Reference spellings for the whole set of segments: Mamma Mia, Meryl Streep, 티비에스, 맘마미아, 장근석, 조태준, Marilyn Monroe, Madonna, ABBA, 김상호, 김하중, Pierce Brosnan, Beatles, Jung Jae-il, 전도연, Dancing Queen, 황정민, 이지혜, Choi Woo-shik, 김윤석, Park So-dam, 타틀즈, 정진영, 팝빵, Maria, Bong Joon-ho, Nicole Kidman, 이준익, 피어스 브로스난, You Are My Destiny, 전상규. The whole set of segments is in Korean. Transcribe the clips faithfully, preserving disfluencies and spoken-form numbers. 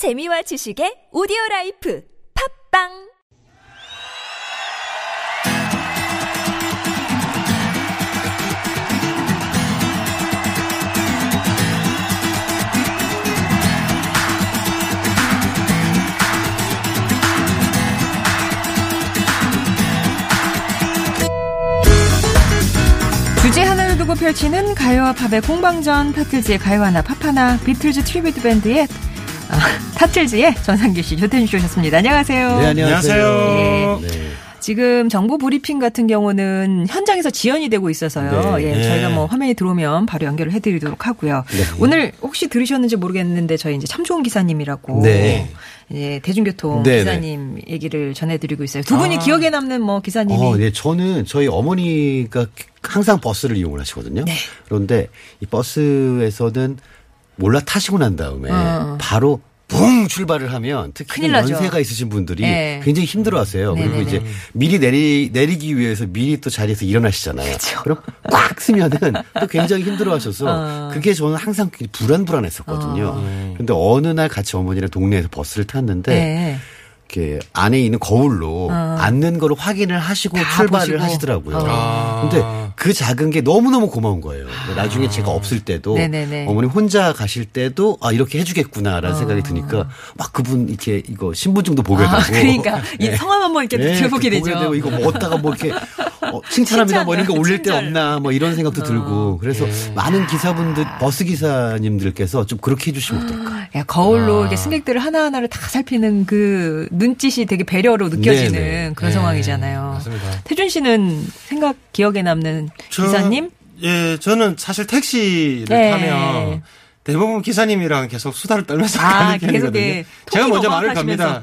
재미와 지식의 오디오라이프 팝빵 주제 하나를 두고 펼치는 가요와 팝의 공방전, 타틀즈의 가요 하나, 팝 하나, 비틀즈 트리뷰트 밴드의 아, 타틀즈의 전상규 씨, 조태준 씨 오셨습니다. 안녕하세요. 네, 안녕하세요. 네. 네. 지금 정보 브리핑 같은 경우는 현장에서 지연이 되고 있어서요. 네. 예, 네. 저희가 뭐 화면이 들어오면 바로 연결을 해드리도록 하고요. 네. 오늘 혹시 들으셨는지 모르겠는데 저희 이제 참 좋은 기사님이라고. 네. 예, 대중교통 네네. 기사님 얘기를 전해드리고 있어요. 두 분이 아. 기억에 남는 뭐 기사님이. 어, 네, 저는 저희 어머니가 항상 버스를 이용을 하시거든요. 네. 그런데 이 버스에서는 몰라 타시고 난 다음에 어. 바로 붕 출발을 하면 특히 연세가 있으신 분들이 네. 굉장히 힘들어하세요. 네네네. 그리고 이제 미리 내리 내리기 위해서 미리 또 자리에서 일어나시잖아요. 그쵸. 그럼 꽉 쓰면은 또 굉장히 힘들어하셔서 어. 그게 저는 항상 불안불안했었거든요. 어. 그런데 어느 날 같이 어머니랑 동네에서 버스를 탔는데 네. 이렇게 안에 있는 거울로 어. 앉는 거를 확인을 하시고 출발을 보시고. 하시더라고요. 어. 근데 그 작은 게 너무너무 고마운 거예요. 나중에 아. 제가 없을 때도 네네네. 어머니 혼자 가실 때도 아 이렇게 해주겠구나라는 아. 생각이 드니까 막 그분 이렇게 이거 신분증도 보게 되고. 아, 그러니까 네. 이 성함 한번 이렇게 네. 들어보게 되죠. 되고 이거 먹었다가 뭐 이렇게 어, 칭찬합니다 뭐 이런 거 올릴 데 없나 뭐 이런 생각도 어. 들고 그래서 예. 많은 기사분들 버스 기사님들께서 좀 그렇게 해주시면 어떨까. 야, 거울로 아. 이렇게 승객들을 하나하나를 다 살피는 그 눈짓이 되게 배려로 느껴지는 네네. 그런 네. 상황이잖아요. 맞습니다. 태준 씨는 생각 기억에 남는 저, 기사님? 예, 저는 사실 택시를 네. 타면 대부분 기사님이랑 계속 수다를 떨면서 아, 가는 편이거든요. 예, 제가 먼저 말을 갑니다.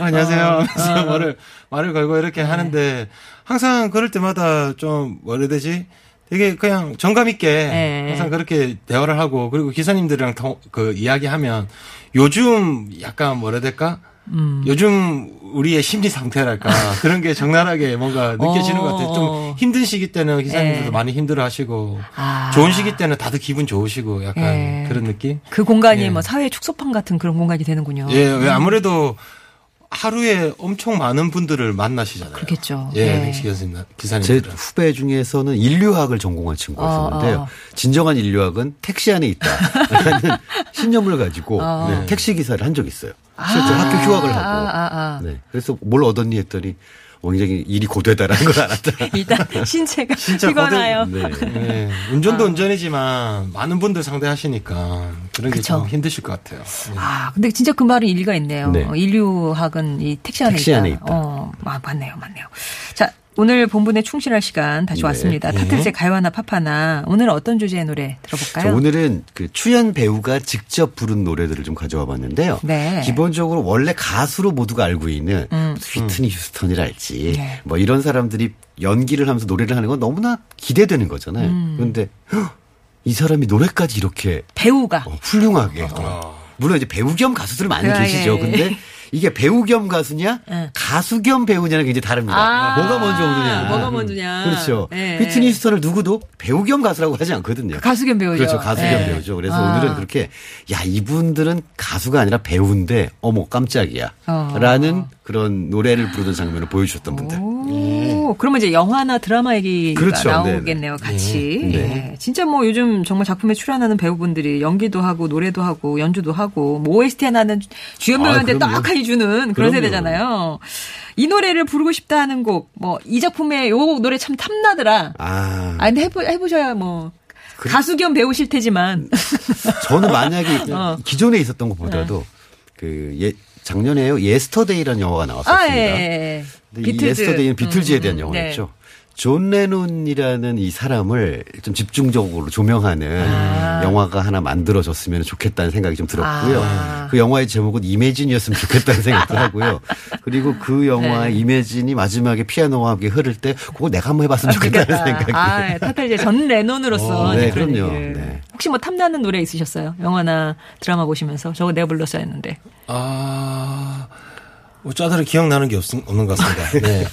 안녕하세요. 어, 하면서 어. 말을, 말을 걸고 이렇게 네. 하는데 항상 그럴 때마다 좀 뭐라 해야 되지? 되게 그냥 정감 있게 네. 항상 그렇게 대화를 하고 그리고 기사님들이랑 그 이야기하면 요즘 약간 뭐라 해야 될까? 음. 요즘 우리의 심리 상태랄까 그런 게 적나라하게 뭔가 느껴지는 어. 것 같아요. 좀 힘든 시기 때는 기사님들도 에. 많이 힘들어하시고 아. 좋은 시기 때는 다들 기분 좋으시고 약간 에. 그런 느낌. 그 공간이 예. 뭐 사회 축소판 같은 그런 공간이 되는군요. 예, 왜 아무래도 하루에 엄청 많은 분들을 만나시잖아요. 그렇겠죠. 예, 예. 기사님. 제 후배 중에서는 인류학을 전공한 친구가 있었는데요. 어, 어. 진정한 인류학은 택시 안에 있다라는 신념을 가지고 어. 네. 택시 기사를 한 적이 있어요. 실제 아~ 학교 휴학을 하고. 아, 아, 아. 네. 그래서 뭘 얻었니 했더니 굉장히 일이 고되다라는 걸 알았다. 일단 신체가 피곤해요. 네. 네. 운전도 아. 운전이지만 많은 분들 상대하시니까 그런 게 좀 힘드실 것 같아요. 네. 아, 근데 진짜 그 말은 일리가 있네요. 네. 인류학은 이 택시 안에 택시 있다. 안에 있다. 어, 아, 맞네요, 맞네요. 자, 오늘 본분에 충실할 시간 다시 네. 왔습니다. 타틀즈의 가요하나 팝하나. 오늘은 어떤 주제의 노래 들어볼까요? 오늘은 그 출연 배우가 직접 부른 노래들을 좀 가져와 봤는데요. 네. 기본적으로 원래 가수로 모두가 알고 있는 음. 휘트니 휴스턴이랄지 네. 뭐 이런 사람들이 연기를 하면서 노래를 하는 건 너무나 기대되는 거잖아요. 음. 그런데 헉, 이 사람이 노래까지 이렇게 배우가 어, 훌륭하게 어. 물론 이제 배우 겸 가수들 많이 네. 계시죠. 근데 이게 배우 겸 가수냐, 네. 가수 겸 배우냐는 굉장히 다릅니다. 아~ 뭐가 먼저 오느냐. 뭐가 먼저냐. 그렇죠. 네. 휘트니 휴스턴을 누구도 배우 겸 가수라고 하지 않거든요. 그 가수 겸 배우죠. 그렇죠. 가수 네. 겸 배우죠. 그래서 아~ 오늘은 그렇게, 야, 이분들은 가수가 아니라 배우인데, 어머, 깜짝이야. 어. 라는 그런 노래를 부르던 장면을 보여주셨던 분들. 오, 예. 그러면 이제 영화나 드라마 얘기가 그렇죠. 나오겠네요. 네네. 같이. 네. 네. 진짜 뭐 요즘 정말 작품에 출연하는 배우분들이 연기도 하고, 노래도 하고, 연주도 하고, 뭐 오에스티에 나는 주연배우한테 딱 하이 주는 그런 세대잖아요. 이 노래를 부르고 싶다 하는 곡, 뭐 이 작품의 요 노래 참 탐나더라. 아, 아니 근데 해보 해보셔야 뭐 그래. 가수 겸 배우실 테지만. 저는 만약에 어. 기존에 있었던 것보다도 아. 그 예, 작년에요 예스터데이라는 영화가 나왔었습니다. 아, 예, 예. 근데 비틀즈. 이 예스터데이는 비틀즈에 음, 대한 영화였죠. 네. 존 레논이라는 이 사람을 좀 집중적으로 조명하는 아. 영화가 하나 만들어졌으면 좋겠다는 생각이 좀 들었고요. 아. 그 영화의 제목은 이매진이었으면 좋겠다는 생각도 하고요. 그리고 그 영화의 네. 이매진이 마지막에 피아노와 함께 흐를 때 그거 내가 한번 해봤으면 좋겠다는 아, 생각이. 아, 타타 이제 전 레논으로서. 어, 네, 그럼요. 네. 혹시 뭐 탐나는 노래 있으셨어요? 영화나 드라마 보시면서 저거 내가 불렀어야 했는데. 아. 뭐 짜다를 기억나는 게 없, 없는 것 같습니다. 네.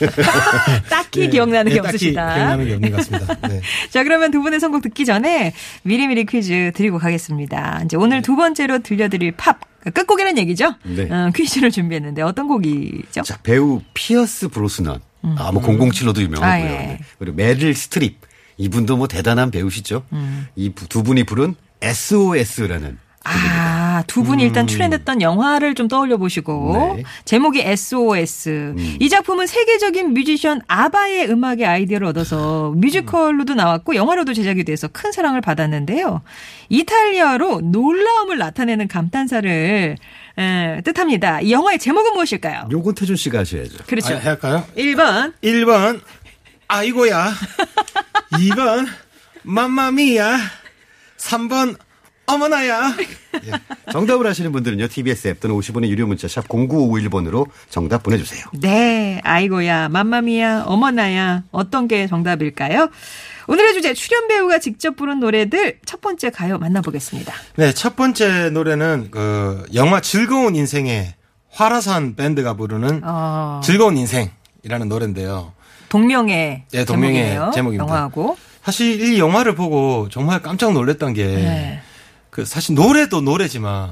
딱히 네. 기억나는 네. 게 없으시다. 딱히 기억나는 게 없는 것 같습니다. 네. 자, 그러면 두 분의 선곡 듣기 전에 미리미리 퀴즈 드리고 가겠습니다. 이제 오늘 네. 두 번째로 들려드릴 팝. 끝곡이라는 얘기죠? 네. 어, 퀴즈를 준비했는데 어떤 곡이죠? 자, 배우 피어스 브로스난. 음. 아, 뭐 공공칠로도 유명하고요. 아, 예. 네. 그리고 메릴 스트립. 이분도 뭐 대단한 배우시죠? 음. 이 두 분이 부른 에스오에스라는. 아, 두 분이 음. 일단 출연했던 영화를 좀 떠올려 보시고 네. 제목이 에스오에스. 음. 이 작품은 세계적인 뮤지션 아바의 음악의 아이디어를 얻어서 뮤지컬로도 나왔고 영화로도 제작이 돼서 큰 사랑을 받았는데요. 이탈리아로 놀라움을 나타내는 감탄사를 에, 뜻합니다. 이 영화의 제목은 무엇일까요? 요건 태준 씨가 하셔야죠. 그렇죠. 아, 할까요? 일 번. 일 번. 아이고야. 이 번. 맘마미야. 삼 번. 어머나야. 예. 정답을 하시는 분들은요. 티비에스 앱 또는 오십 원의 유료 문자 샵 공구오일번으로 정답 보내주세요. 네. 아이고야. 맘마미야. 어머나야. 어떤 게 정답일까요? 오늘의 주제 출연 배우가 직접 부른 노래들 첫 번째 가요 만나보겠습니다. 네. 첫 번째 노래는 그 영화 즐거운 인생의 화라산 밴드가 부르는 어. 즐거운 인생이라는 노래인데요. 동명의, 네, 동명의 제목이네요. 제목입니다. 영화하고. 사실 이 영화를 보고 정말 깜짝 놀랐던 게 네. 그 사실 노래도 노래지만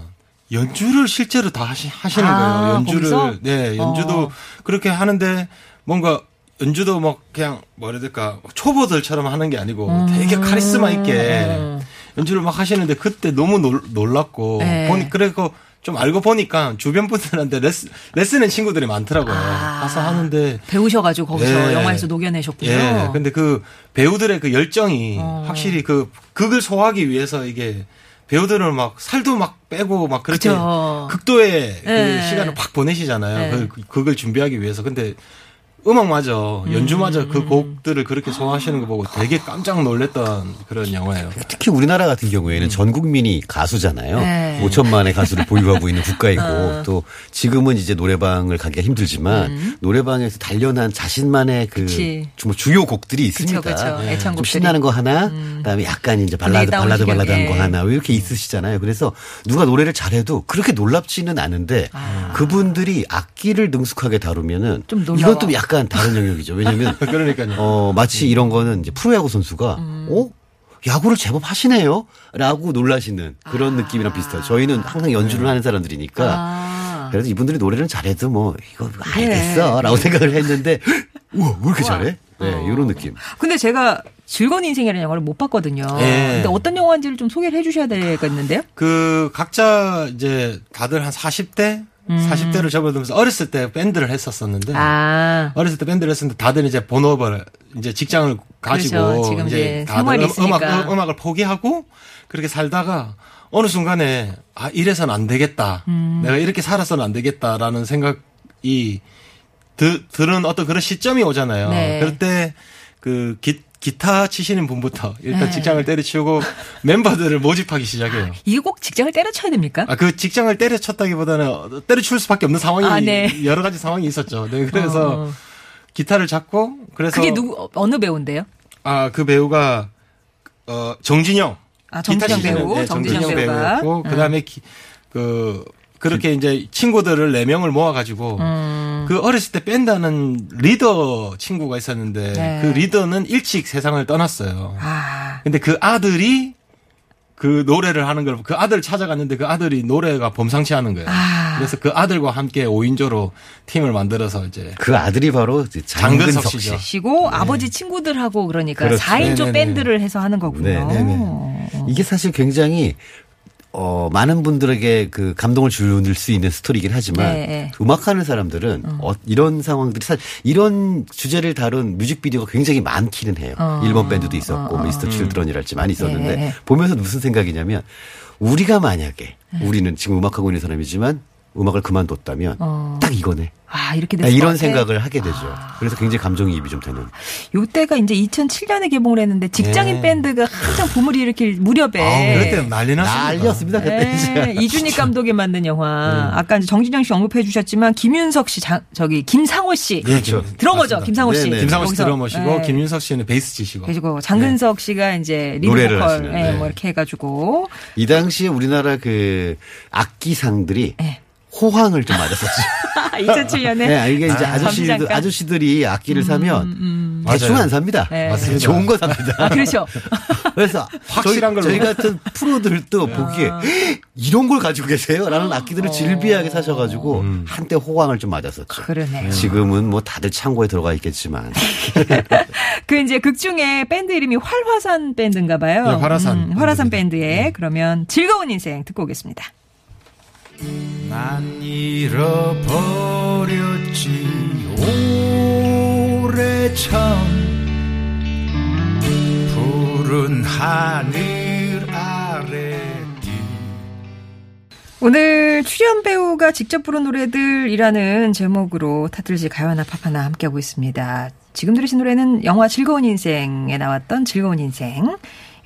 연주를 실제로 다 하시, 하시는 아, 거예요. 연주를 거기서? 네, 연주도 어. 그렇게 하는데 뭔가 연주도 막 그냥 뭐라 해야 될까 초보들처럼 하는 게 아니고 음. 되게 카리스마 있게 음. 연주를 막 하시는데 그때 너무 놀, 놀랐고 네. 보니 그래서 좀 알고 보니까 주변 분들한테 레슨, 레슨인 친구들이 많더라고요. 아, 가서 하는데. 배우셔가지고 거기서 네. 영화에서 녹여내셨군요. 네. 근데 그 배우들의 그 열정이 어. 확실히 그 극을 소화하기 위해서 이게 배우들은 막 살도 막 빼고 막 그렇게 그쵸. 극도의 네. 그 시간을 팍 보내시잖아요. 네. 그 극을 준비하기 위해서. 근데 음악마저 연주마저 음. 그 곡들을 그렇게 소화하시는 거 보고 되게 깜짝 놀랐던 그런 영화예요. 특히 우리나라 같은 경우에는 음. 전 국민이 가수잖아요. 네. 오천만의 가수를 보유하고 있는 국가이고 어. 또 지금은 이제 노래방을 가기가 힘들지만 음. 노래방에서 단련한 자신만의 그 주요 곡들이 있습니다. 그쵸, 그쵸. 애창곡들이. 좀 신나는 거 하나, 음. 그다음에 약간 이제 발라드 발라드 발라드한 예. 거 하나 이렇게 있으시잖아요. 그래서 누가 노래를 잘해도 그렇게 놀랍지는 않은데 아. 그분들이 악기를 능숙하게 다루면은 좀 이건 또 약간 다른 영역이죠. 왜냐면 그러니까요. 어, 마치 이런 거는 이제 프로야구 선수가 음. 어? 야구를 제법 하시네요? 라고 놀라시는 그런 아. 느낌이랑 비슷해요. 저희는 항상 연주를 네. 하는 사람들이니까 아. 그래서 이분들이 노래를 잘해도 뭐 이거 알겠어 네. 라고 생각을 했는데 우와 왜 이렇게 우와. 잘해? 네, 어. 이런 느낌. 근데 제가 즐거운 인생이라는 영화를 못 봤거든요. 네. 근데 어떤 영화인지를 좀 소개를 해 주셔야 되겠는데요. 그 각자 이제 다들 한 사십 대? 사십 대를 접어들면서 어렸을 때 밴드를 했었었는데 아. 어렸을 때 밴드를 했었는데 다들 이제 본업을 이제 직장을 가지고 그렇죠. 이제 다들 음, 음악, 음악을 포기하고 그렇게 살다가 어느 순간에 아 이래서는 안 되겠다. 음. 내가 이렇게 살아서는 안 되겠다라는 생각이 드, 들은 어떤 그런 시점이 오잖아요. 네. 그럴 때 그 기 기타 치시는 분부터 일단 네. 직장을 때려치우고 멤버들을 모집하기 시작해요. 이게 꼭 직장을 때려쳐야 됩니까? 아, 그 직장을 때려쳤다기보다는 때려치울 수밖에 없는 상황이 아, 네. 여러 가지 상황이 있었죠. 네, 그래서 어. 기타를 잡고 그래서 그게 누구 어느 배우인데요? 아, 그 배우가 어, 정진영. 아, 정진영 배우. 네, 정진영, 정진영 배우였고 음. 그다음에 기, 그 그렇게 이제 친구들을 네 명을 모아가지고 음. 그 어렸을 때 밴드하는 리더 친구가 있었는데 네. 그 리더는 일찍 세상을 떠났어요. 아. 근데 그 아들이 그 노래를 하는 걸 그 아들을 찾아갔는데 그 아들이 노래가 범상치 않은 거예요. 아. 그래서 그 아들과 함께 오인조로 팀을 만들어서 이제 그 아들이 바로 장근석 씨고 네. 아버지 친구들하고 그러니까 그렇지. 사인조 네네네. 밴드를 해서 하는 거군요. 네네네. 이게 사실 굉장히 어, 많은 분들에게 그 감동을 줄 수 있는 스토리이긴 하지만 네. 음악하는 사람들은 음. 어, 이런 상황들이 사실 이런 주제를 다룬 뮤직비디오가 굉장히 많기는 해요. 어. 일본 밴드도 있었고 어. 미스터 칠드런이랄지 많이 있었는데 네. 보면서 무슨 생각이냐면 우리가 만약에 네. 우리는 지금 음악하고 있는 사람이지만 음악을 그만뒀다면 어. 딱 이거네. 아, 이렇게 됐을 때 이런 생각을 하게 되죠. 아. 그래서 굉장히 감정이입이 좀 되는. 요때가 이제 이천칠년에 개봉을 했는데 직장인 네. 밴드가 한창 붐을 일으킬 무렵에. 아, 그때 난리 났습니다. 난리였습니다. 그때 네. 이준익 감독이 만든 영화. 음. 아까 이제 정진영 씨 언급해 주셨지만 김윤석 씨, 장, 저기 김상호 씨. 네, 그렇죠. 드러머죠. 김상호 씨. 네네. 김상호 씨 드러머시고 네. 김윤석 씨는 베이스 치시고. 그리고 장근석 네. 씨가 이제 리드보컬 네. 네. 뭐 이렇게 해가지고. 이 당시에 우리나라 그 악기상들이. 네. 호황을 좀 맞았었지. 이천칠 년에. 네, 이게 이제 아, 아저씨들, 아저씨들이 악기를 음, 사면 음, 대충 맞아요. 안 삽니다. 네. 맞습니다. 좋은 거 삽니다. 아, 그렇죠. 그래서 확실한 걸로 저희 같은 프로들도 보기에 이런 걸 가지고 계세요라는 악기들을 질비하게 사셔가지고 음. 한때 호황을 좀 맞았었죠. 그러네요. 지금은 뭐 다들 창고에 들어가 있겠지만. 그 이제 극 중에 밴드 이름이 활화산 밴드인가 봐요. 네, 활화산. 음, 활화산 밴드에 네. 그러면 즐거운 인생 듣고 오겠습니다. 난 잃어버렸지 오래전 푸른 하늘 아래 길. 오늘 출연 배우가 직접 부른 노래들이라는 제목으로 타틀즈 가요나 팝하나 함께하고 있습니다. 지금 들으신 노래는 영화 즐거운 인생에 나왔던 즐거운 인생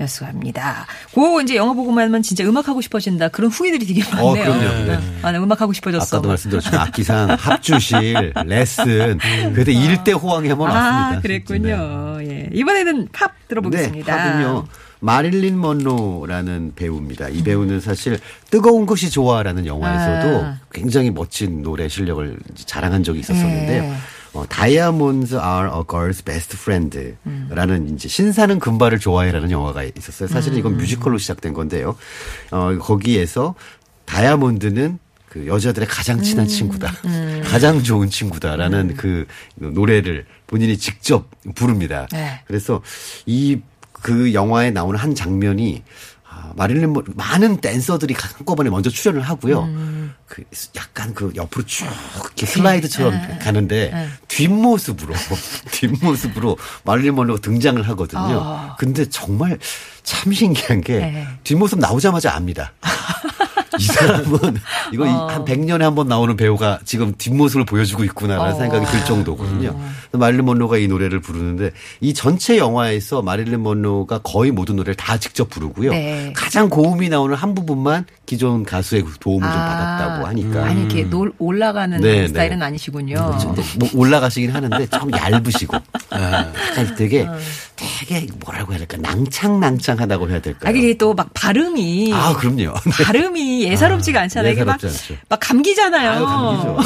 였습니다. 고 이제 영어 보고만 하면 진짜 음악 하고 싶어진다 그런 후기들이 되게 많네요. 어, 그럼요. 네. 아, 나 음악 하고 싶어졌어. 아까도 말씀드렸지만 악기상 합주실 레슨 그때 일대 호황이 한번 아, 왔습니다. 그랬군요. 네. 예. 이번에는 팝 들어보겠습니다. 네, 팝은요. 마릴린 먼로라는 배우입니다. 이 배우는 사실 뜨거운 것이 좋아라는 영화에서도 아. 굉장히 멋진 노래 실력을 자랑한 적이 있었었는데요. 네. 어, Diamonds are a girl's best friend 라는 음. 이제 신사는 금발을 좋아해라는 영화가 있었어요. 사실은 이건 뮤지컬로 시작된 건데요. 어, 거기에서 다이아몬드는 그 여자들의 가장 친한 음. 친구다. 음. 가장 좋은 친구다라는 음. 그 노래를 본인이 직접 부릅니다. 네. 그래서 이 그 영화에 나오는 한 장면이 아, 마릴린 먼 많은 댄서들이 한꺼번에 먼저 출연을 하고요. 음. 그 약간 그 옆으로 쭉 이렇게 슬라이드처럼 에, 가는데 에. 뒷모습으로 뒷모습으로 마릴린 먼로가 등장을 하거든요. 어. 근데 정말 참 신기한 게 에. 뒷모습 나오자마자 압니다. 이 사람은 이거 어. 한 백 년에 한 번 나오는 배우가 지금 뒷모습을 보여주고 있구나라는 어. 생각이 들 정도거든요. 어. 마릴린 먼로가 이 노래를 부르는데 이 전체 영화에서 마릴린 먼로가 거의 모든 노래를 다 직접 부르고요. 네. 가장 고음이 나오는 한 부분만 기존 가수의 도움을 아. 좀 받았다고 하니까. 아니 이렇게 놀, 올라가는 네, 스타일은 네. 아니시군요. 그렇죠. 뭐 올라가시긴 하는데 좀 얇으시고 아. 되게 되게 뭐라고 해야 될까 낭창낭창하다고 해야 될까요. 아, 이게 또 막 발음이. 아 그럼요. 네. 발음이 예사롭지가 않잖아요. 아, 이게 막, 막 감기잖아요. 아유, 감기죠.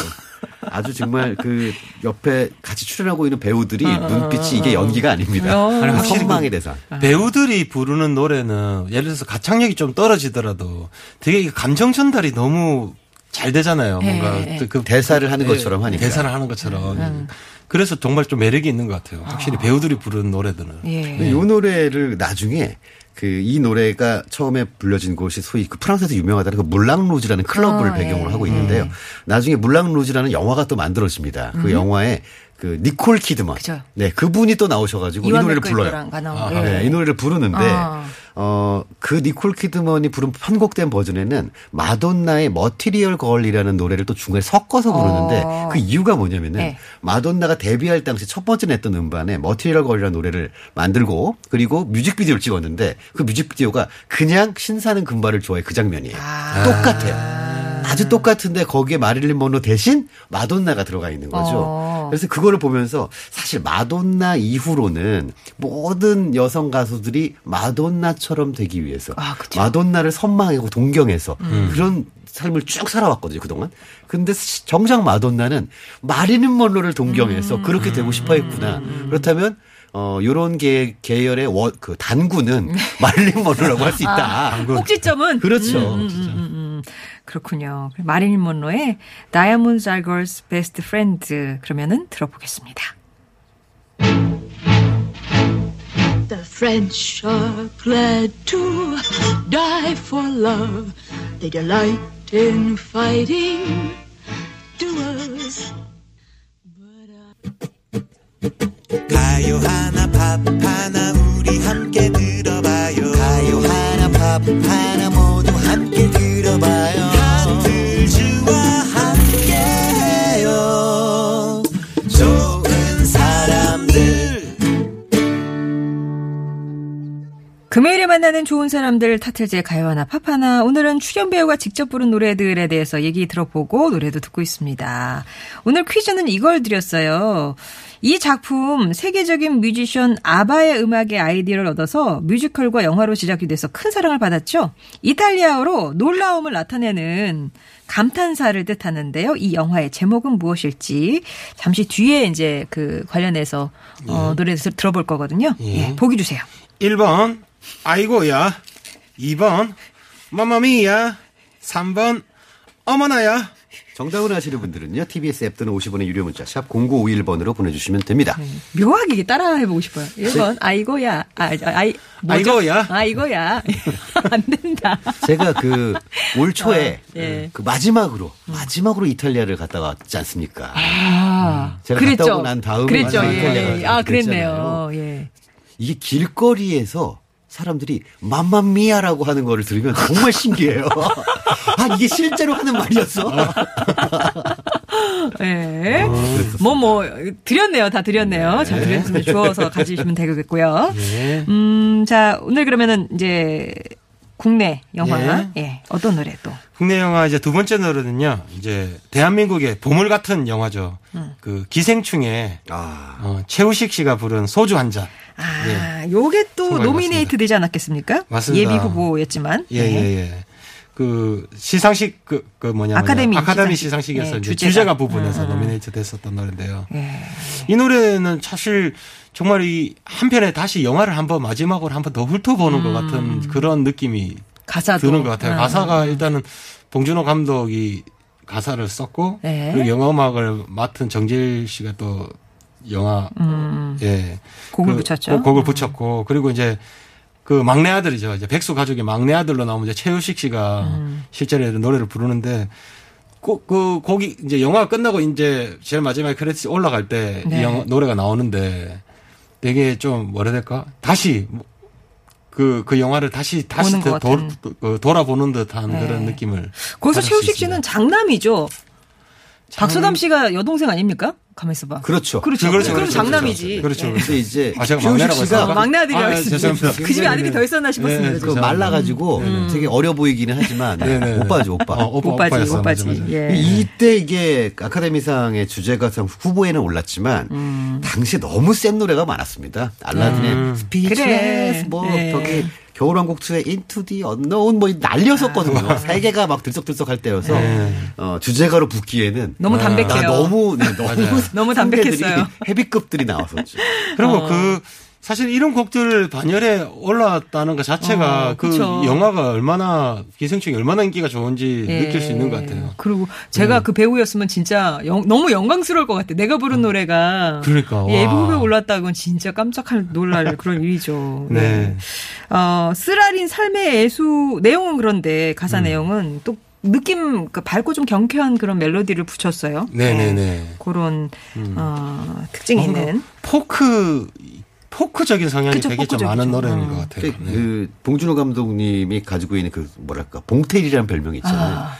아주 정말 그 옆에 같이 출연하고 있는 배우들이 어, 눈빛이 이게 연기가 아닙니다. 어, 확실히 선망의 대상. 배우들이 부르는 노래는 예를 들어서 가창력이 좀 떨어지더라도 되게 감정 전달이 너무 잘 되잖아요. 뭔가 네, 그 대사를 하는 것처럼 하니까. 대사를 하는 것처럼. 음. 그래서 정말 좀 매력이 있는 것 같아요. 확실히 어. 배우들이 부르는 노래들은. 예. 네. 이 노래를 나중에 그 이 노래가 처음에 불려진 곳이 소위 그 프랑스에서 유명하다는 그 물랑루즈라는 클럽을 어, 배경으로 예. 하고 있는데요. 예. 나중에 물랑루즈라는 영화가 또 만들어집니다. 그 음. 영화에 그 니콜 키드먼, 그쵸. 네 그분이 또 나오셔가지고 이 노래를 불러요. 아, 네. 네, 이 노래를 부르는데 아. 어, 그 니콜 키드먼이 부른 편곡된 버전에는 마돈나의 머티리얼 걸이라는 노래를 또 중간에 섞어서 부르는데 어. 그 이유가 뭐냐면은 네. 마돈나가 데뷔할 당시 첫 번째 냈던 음반에 머티리얼 걸이라는 노래를 만들고 그리고 뮤직비디오를 찍었는데 그 뮤직비디오가 그냥 신사는 금발을 좋아해 그 장면이에요. 아. 똑같아요. 아주 똑같은데 거기에 마릴린 먼로 대신 마돈나가 들어가 있는 거죠. 어. 그래서 그거를 보면서 사실 마돈나 이후로는 모든 여성 가수들이 마돈나처럼 되기 위해서 아, 마돈나를 선망하고 동경해서 음. 그런 삶을 쭉 살아왔거든요 그동안. 근데 정작 마돈나는 마릴린 먼로를 동경해서 음. 그렇게 되고 싶어 했구나. 그렇다면 어, 요런 계, 계열의 워, 그 단구는 마릴린 먼로라고 할 수 있다. 아, 꼭지점은? 그렇죠. 음, 음, 음, 음, 음. 그렇군요. 마릴린 먼로의 Diamonds are Girls' Best Friend 그러면은 들어보겠습니다. The French are glad to die for love. They delight in fighting duels. But I... 가요 하나 팝 하나 우리 함께 들어봐요. 가요 하나 팝 하나 모두 함께 들어봐요. 타틀즈와 함께해요. 좋은 사람들. 금요일에만 만나는 좋은 사람들 타틀즈의 가요 하나 팝 하나. 오늘은 출연 배우가 직접 부른 노래들에 대해서 얘기 들어보고 노래도 듣고 있습니다. 오늘 퀴즈는 이걸 드렸어요. 이 작품 세계적인 뮤지션 아바의 음악의 아이디어를 얻어서 뮤지컬과 영화로 제작이 돼서 큰 사랑을 받았죠. 이탈리아어로 놀라움을 나타내는 감탄사를 뜻하는데요. 이 영화의 제목은 무엇일지 잠시 뒤에 이제 그 관련해서 예. 어, 노래 들어볼 거거든요. 예. 예, 보기 주세요. 일 번 아이고야, 이 번 마마미야, 삼 번 어머나야. 정답을 아시는 분들은요. 티비에스 앱 또는 오십 원의 유료 문자 샵 공구오일 번으로 보내주시면 됩니다. 네. 묘하게 따라해보고 싶어요. 일 번 아이고야. 아, 아이, 아이고야. 아이고야. 안 된다. 제가 그 올 초에 어, 예. 그 마지막으로 마지막으로 이탈리아를 갔다 왔지 않습니까. 아, 제가 그랬죠. 갔다 오고 난 다음에 그랬죠. 이탈리아가 예. 아, 그랬네요. 예. 이게 길거리에서 사람들이 맘마미아라고 하는 거를 들으면 정말 신기해요. 아, 이게 실제로 하는 말이었어? 네. 뭐, 뭐, 드렸네요. 다 드렸네요. 네. 잘 드렸으면 주워서 가지시면 되겠고요. 네. 음, 자, 오늘 그러면은 이제 국내 영화. 예. 예. 어떤 노래 또? 국내 영화 이제 두 번째 노래는요. 이제 대한민국의 보물 같은 영화죠. 음. 그 기생충에 아. 어, 최우식 씨가 부른 소주 한 잔. 아, 요게 예. 또 노미네이트 되지 않았겠습니까? 맞습니다. 예비 후보였지만. 예, 예, 예. 예. 그 시상식 그, 그 뭐냐 아카데미, 아카데미 시상식. 시상식에서 예, 주제가, 주제가 부분에서 음. 노미네이트 됐었던 노래인데요. 예. 이 노래는 사실 정말 이 한편에 다시 영화를 한번 마지막으로 한번 더 훑어보는 음. 것 같은 그런 느낌이 가사도. 드는 것 같아요. 아. 가사가 일단은 봉준호 감독이 가사를 썼고 예. 그리고 영화 음악을 맡은 정재일 씨가 또 영화 음. 예 곡을 그, 붙였죠. 곡을 붙였고 음. 그리고 이제 그 막내 아들이죠. 이제 백수 가족의 막내 아들로 나오면 이제 최우식 씨가 음. 실제로 노래를 부르는데 꼭 그 곡이 이제 영화가 끝나고 이제 제일 마지막에 크레딧 올라갈 때 이 네. 노래가 나오는데 되게 좀 뭐라 해야 될까? 다시 그, 그 영화를 다시, 다시 도, 도, 돌아보는 듯한 네. 그런 느낌을. 거기서 최우식 씨는 장남이죠. 장... 박소담 씨가 여동생 아닙니까? 가만있어 봐. 그렇죠. 그렇죠. 그렇죠. 그럼 장남이지. 그렇죠. 그렇죠. 그렇죠. 이제 아, 제가 막내라고 했어요. 막내 아들이라고 했어요. 그 집에 아들이 더 있었나 싶었습니다. 네, 네, 그 말라가지고 음. 되게 어려 보이기는 하지만 네, 네, 네. 오빠죠, 오빠. 어, 오빠 오빠지, 오빠지. 맞아, 맞아. 예. 이때 이게 아카데미상의 주제가상 후보에는 올랐지만 음. 당시에 너무 센 노래가 많았습니다. 알라딘의 음. 스피치레스, 그래. 뭐 네. 저기 겨울왕국투의 Into the Unknown 뭐 날렸었거든요. 아. 세계가 막 들썩들썩할 때여서 네. 어, 주제가로 붙기에는 너무 담백해요. 너무 네, 너무 너무 담백했어요. 헤비급들이 나왔었죠. 그리고 어. 그 사실 이런 곡들 반열에 올라왔다는 것 자체가 어, 그 영화가 얼마나 기생충이 얼마나 인기가 좋은지 예. 느낄 수 있는 것 같아요. 그리고 제가 네. 그 배우였으면 진짜 영, 너무 영광스러울 것 같아요. 내가 부른 노래가 그러니까 예비 후보에 올랐다고는 진짜 깜짝 놀랄 그런 일이죠. 네. 네. 어, 쓰라린 삶의 애수 내용은 그런데 가사 음. 내용은 또 느낌 그 밝고 좀 경쾌한 그런 멜로디를 붙였어요. 네네네. 네. 그런 음. 어, 특징이 있는 포크. 포크적인 성향이 그쵸, 되게 포크적이죠. 좀 많은 노래인 것 같아요. 그, 네. 그 봉준호 감독님이 가지고 있는 그 뭐랄까 봉태일이라는 별명이 있잖아요. 아.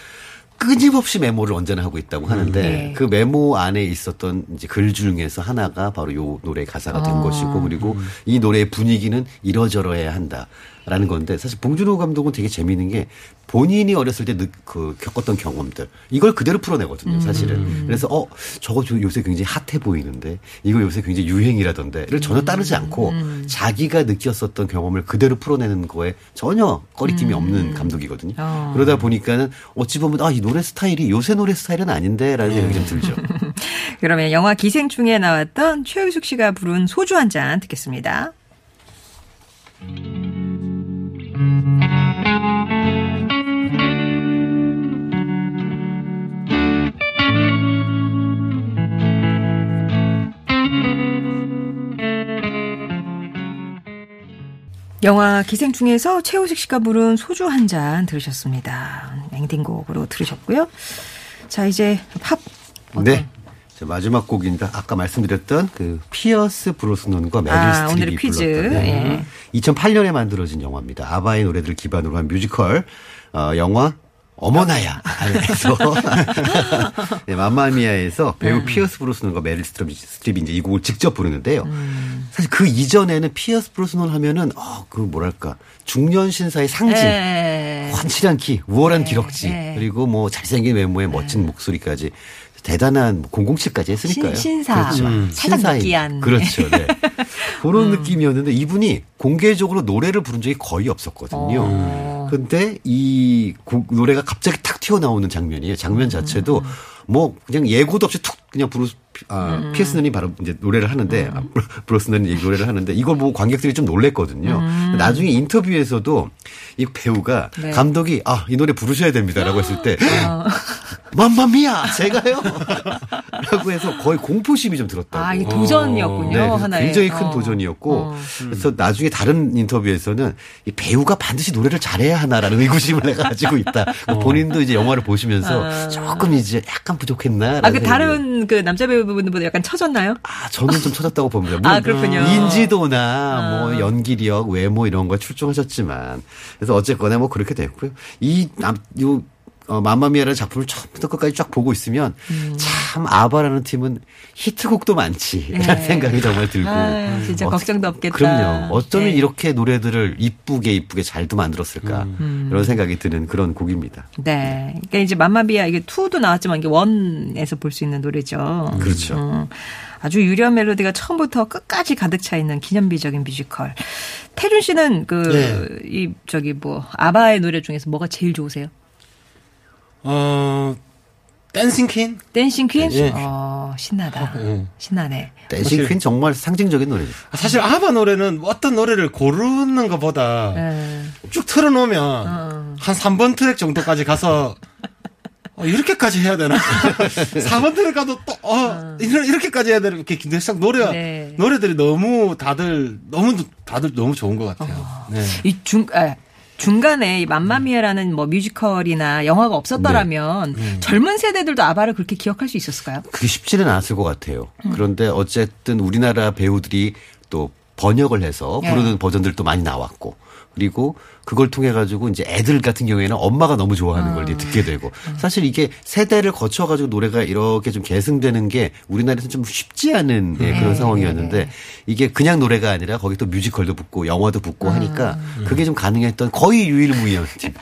끊임없이 메모를 언제나 하고 있다고 하는데 음, 네. 그 메모 안에 있었던 이제 글 중에서 하나가 바로 요 노래 가사가 아. 된 것이고 그리고 음. 이 노래의 분위기는 이러저러해야 한다라는 건데 사실 봉준호 감독은 되게 재미있는 게 본인이 어렸을 때 그 겪었던 경험들 이걸 그대로 풀어내거든요 사실은. 음. 그래서 어 저거 요새 굉장히 핫해 보이는데 이거 요새 굉장히 유행이라던데를 전혀 따르지 않고 음. 자기가 느꼈었던 경험을 그대로 풀어내는 거에 전혀 꺼리낌이 음. 없는 감독이거든요. 어. 그러다 보니까는 어찌 보면 아, 이 노래 스타일이 요새 노래 스타일은 아닌데라는 생각이 좀 들죠. 그러면 영화 기생충에 나왔던 최우식 씨가 부른 소주 한 잔 듣겠습니다. 영화 기생충에서 최우식 씨가 부른 소주 한 잔 들으셨습니다. 앵딩곡으로 들으셨고요. 자 이제 팝. 네. 자, 마지막 곡입니다. 아까 말씀드렸던 그 피어스 브로스넌과 메릴 아, 스트립이 불렀던 네. 이천팔 년에 만들어진 영화입니다. 아바의 노래들을 기반으로 한 뮤지컬 어, 영화 어머나야 안에서 네, 맘마미아에서 배우 음. 피어스 브로스넌과 메릴 스트립이 이제 이 곡을 직접 부르는데요. 음. 사실 그 이전에는 피어스 브로스넌 하면은 어, 그 뭐랄까 중년 신사의 상징, 에이. 환칠한 키, 우월한 에이. 기럭지 에이. 그리고 뭐 잘생긴 외모에 멋진 에이. 목소리까지 대단한 공공칠까지 했으니까요. 신사, 그렇죠. 음. 살짝 느끼한 그렇죠. 네. 그런 음. 느낌이었는데 이분이 공개적으로 노래를 부른 적이 거의 없었거든요. 음. 근데 이 곡, 노래가 갑자기 탁 튀어나오는 장면이에요. 장면 자체도 음. 뭐 그냥 예고도 없이 툭 그냥 브루스, 아, 음. 피어스넌이 바로 이제 노래를 하는데, 음. 아, 브로스넌이 노래를 하는데 이걸 보고 관객들이 좀 놀랬거든요. 음. 나중에 인터뷰에서도 이 배우가 네. 감독이 아, 이 노래 부르셔야 됩니다라고 했을 때 어. 맘마미아 제가요 라고 해서 거의 공포심이 좀 들었다고. 아, 이게 도전이었군요. 네, 하나의. 굉장히 큰 어. 도전이었고 어. 그래서 음. 나중에 다른 인터뷰에서는 이 배우가 반드시 노래를 잘해야 하나라는 의구심을 내가 가지고 있다. 어. 본인도 이제 영화를 보시면서 어. 조금 이제 약간 부족했나. 아, 그 다른 그 남자 배우분들보다 약간 처졌나요? 아, 저는 좀 처졌다고 봅니다. 아, 그렇군요. 인지도나 어. 뭐 연기력, 외모 이런 거 출중하셨지만 그래서 어쨌거나 뭐 그렇게 됐고요. 이 남 요 어, 맘마미아라는 작품을 처음부터 끝까지 쫙 보고 있으면 음. 참 아바라는 팀은 히트곡도 많지라는 네. 생각이 정말 들고 아, 진짜 어, 걱정도 없겠다. 그럼요. 어쩌면 네. 이렇게 노래들을 이쁘게 이쁘게 잘도 만들었을까 음. 이런 생각이 드는 그런 곡입니다. 네, 그러니까 이제 맘마미아 이게 투도 나왔지만 이게 원에서 볼 수 있는 노래죠. 음. 그렇죠. 음. 아주 유려한 멜로디가 처음부터 끝까지 가득 차 있는 기념비적인 뮤지컬. 태준 씨는 그 이 네. 저기 뭐 아바의 노래 중에서 뭐가 제일 좋으세요? 어, 댄싱 퀸? 댄싱 퀸? 네. 어, 신나다. 네. 신나네. 댄싱 퀸 정말 상징적인 노래죠. 사실 아바 노래는 어떤 노래를 고르는 것보다 네. 쭉 틀어놓으면 어. 한 삼 번 트랙 정도까지 가서 어, 이렇게까지 해야 되나? 사 번 트랙 가도 또, 어, 어. 이렇게까지 해야 되나? 이렇게 김대식 노래가, 네. 노래들이 너무 다들, 너무, 다들 너무 좋은 것 같아요. 어. 네. 이 중, 에. 중간에 이 맘마미아라는 뭐 뮤지컬이나 영화가 없었더라면 네. 음. 젊은 세대들도 아바를 그렇게 기억할 수 있었을까요? 그게 쉽지는 않았을 것 같아요. 음. 그런데 어쨌든 우리나라 배우들이 또 번역을 해서 부르는 예. 버전들도 많이 나왔고 그리고 그걸 통해 가지고 이제 애들 같은 경우에는 엄마가 너무 좋아하는 음. 걸 듣게 되고 사실 이게 세대를 거쳐 가지고 노래가 이렇게 좀 계승되는 게 우리나라에서는 좀 쉽지 않은 네. 그런 상황이었는데 네. 이게 그냥 노래가 아니라 거기 또 뮤지컬도 붙고 영화도 붙고 음. 하니까 그게 좀 가능했던 거의 유일무이한 팀.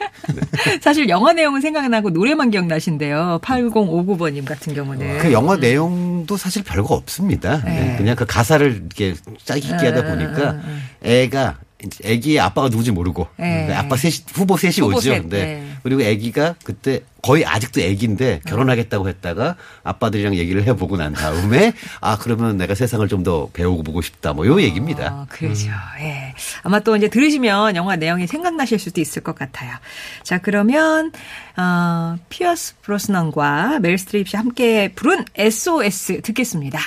네. 사실 영화 내용은 생각나고 노래만 기억나신대요. 팔공오구 번님 같은 경우는. 그 영화 내용도 사실 별거 없습니다. 네. 그냥 그 가사를 이렇게 짜기 있게 하다 보니까 애가 애기의 아빠가 누군지 모르고 네. 아빠 셋이 후보 셋이 후보 오죠. 셋, 네. 네. 그리고 애기가 그때 거의 아직도 애기인데 결혼하겠다고 했다가 아빠들이랑 얘기를 해보고 난 다음에 아 그러면 내가 세상을 좀 더 배우고 보고 싶다 뭐 요 얘기입니다. 어, 그렇죠. 음. 예. 아마 또 이제 들으시면 영화 내용이 생각나실 수도 있을 것 같아요. 자 그러면 어, 피어스 브로스넌과 메릴 스트립이 함께 부른 에스오에스 듣겠습니다.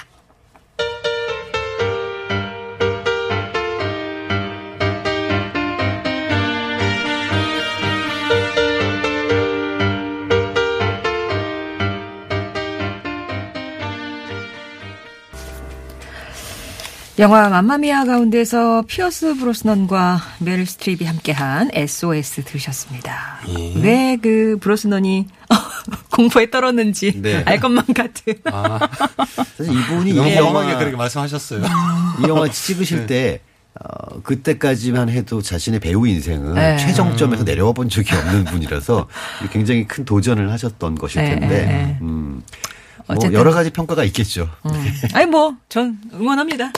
영화 맘마미아 가운데서 피어스 브로스넌과 메릴 스트립이 함께한 에스오에스 들으셨습니다. 예. 왜 그 브로스넌이 공포에 떨었는지 네. 알 것만 같은. 아, 사실 이분이 너무 영화에 그렇게 말씀하셨어요. 이 영화 찍으실 네. 때 어, 그때까지만 해도 자신의 배우 인생은 네. 최정점에서 음. 내려와 본 적이 없는 분이라서 굉장히 큰 도전을 하셨던 것일 텐데. 네. 네. 음. 뭐 여러 가지 평가가 있겠죠. 음. 아니 뭐 전 응원합니다.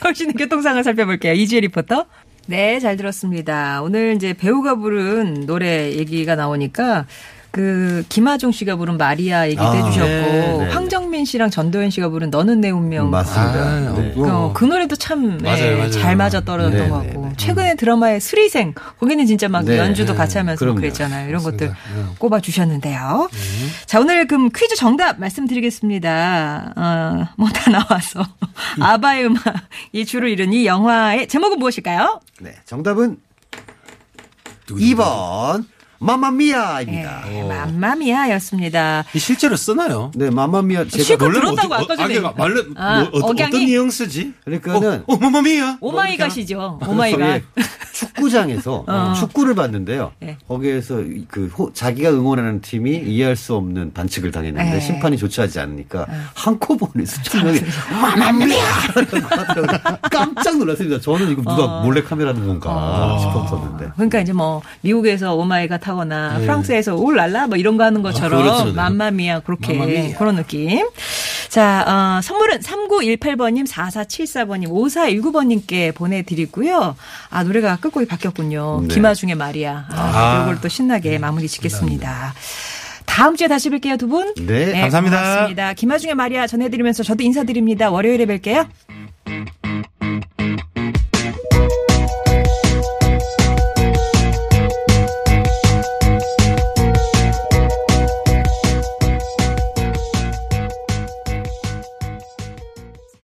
서울시내 교통상황 살펴볼게요. 이지혜 리포터. 네, 잘 들었습니다. 오늘 이제 배우가 부른 노래 얘기가 나오니까 그 김하중 씨가 부른 마리아 얘기도 아, 해주셨고 네, 네. 황정민 씨랑 전도연 씨가 부른 너는 내 운명 맞습니다. 아, 네. 그, 그 노래도 참 맞아요, 네, 맞아요. 잘 맞아 떨어졌던 네, 것 같고 네, 네. 최근에 드라마의 스리생 거기는 진짜 막 네, 연주도 네, 같이 하면서 그럼요. 그랬잖아요. 이런 맞습니다. 것들 네. 꼽아 주셨는데요. 네. 자 오늘 그럼 퀴즈 정답 말씀드리겠습니다. 어, 뭐 다 나와서 아바의 음악이 주를 이룬 이 영화의 제목은 무엇일까요? 네 정답은 이 번. 마마미아입니다. 네, 마마미아였습니다. 실제로 쓰나요? 네, 마마미아. 제가 놀랐다고 아까 전에. 아, 말레, 아, 뭐, 어떤, 어떤 뉘앙스지? 그러니까는. 어, 어 마마미아. 오마이갓이죠. 오마이갓. 축구장에서 어. 축구를 봤는데요. 네. 거기에서 그 호, 자기가 응원하는 팀이 이해할 수 없는 반칙을 당했는데 네. 심판이 조치하지 않으니까 네. 한꺼번에 수천 명이 마마미아 깜짝 놀랐습니다. 저는 이거 누가 어. 몰래 카메라는 건가 어. 싶었었는데. 그러니까 이제 뭐 미국에서 오마이갓 하거나 네. 프랑스에서 올랄라 뭐 이런 거 하는 것처럼 아, 그렇죠. 맘마미아 그렇게 맘마미아. 그런 느낌. 자, 어, 선물은 삼구일팔 번님, 사사칠사 번님, 오사일구 번님께 보내드리고요. 아, 노래가 끝곡이 바뀌었군요. 네. 김하중의 마리아. 아, 이걸 아, 또 신나게 네. 마무리 짓겠습니다. 감사합니다. 다음 주에 다시 뵐게요, 두 분. 네, 네 감사합니다. 고맙습니다. 김하중의 마리아 전해드리면서 저도 인사드립니다. 월요일에 뵐게요.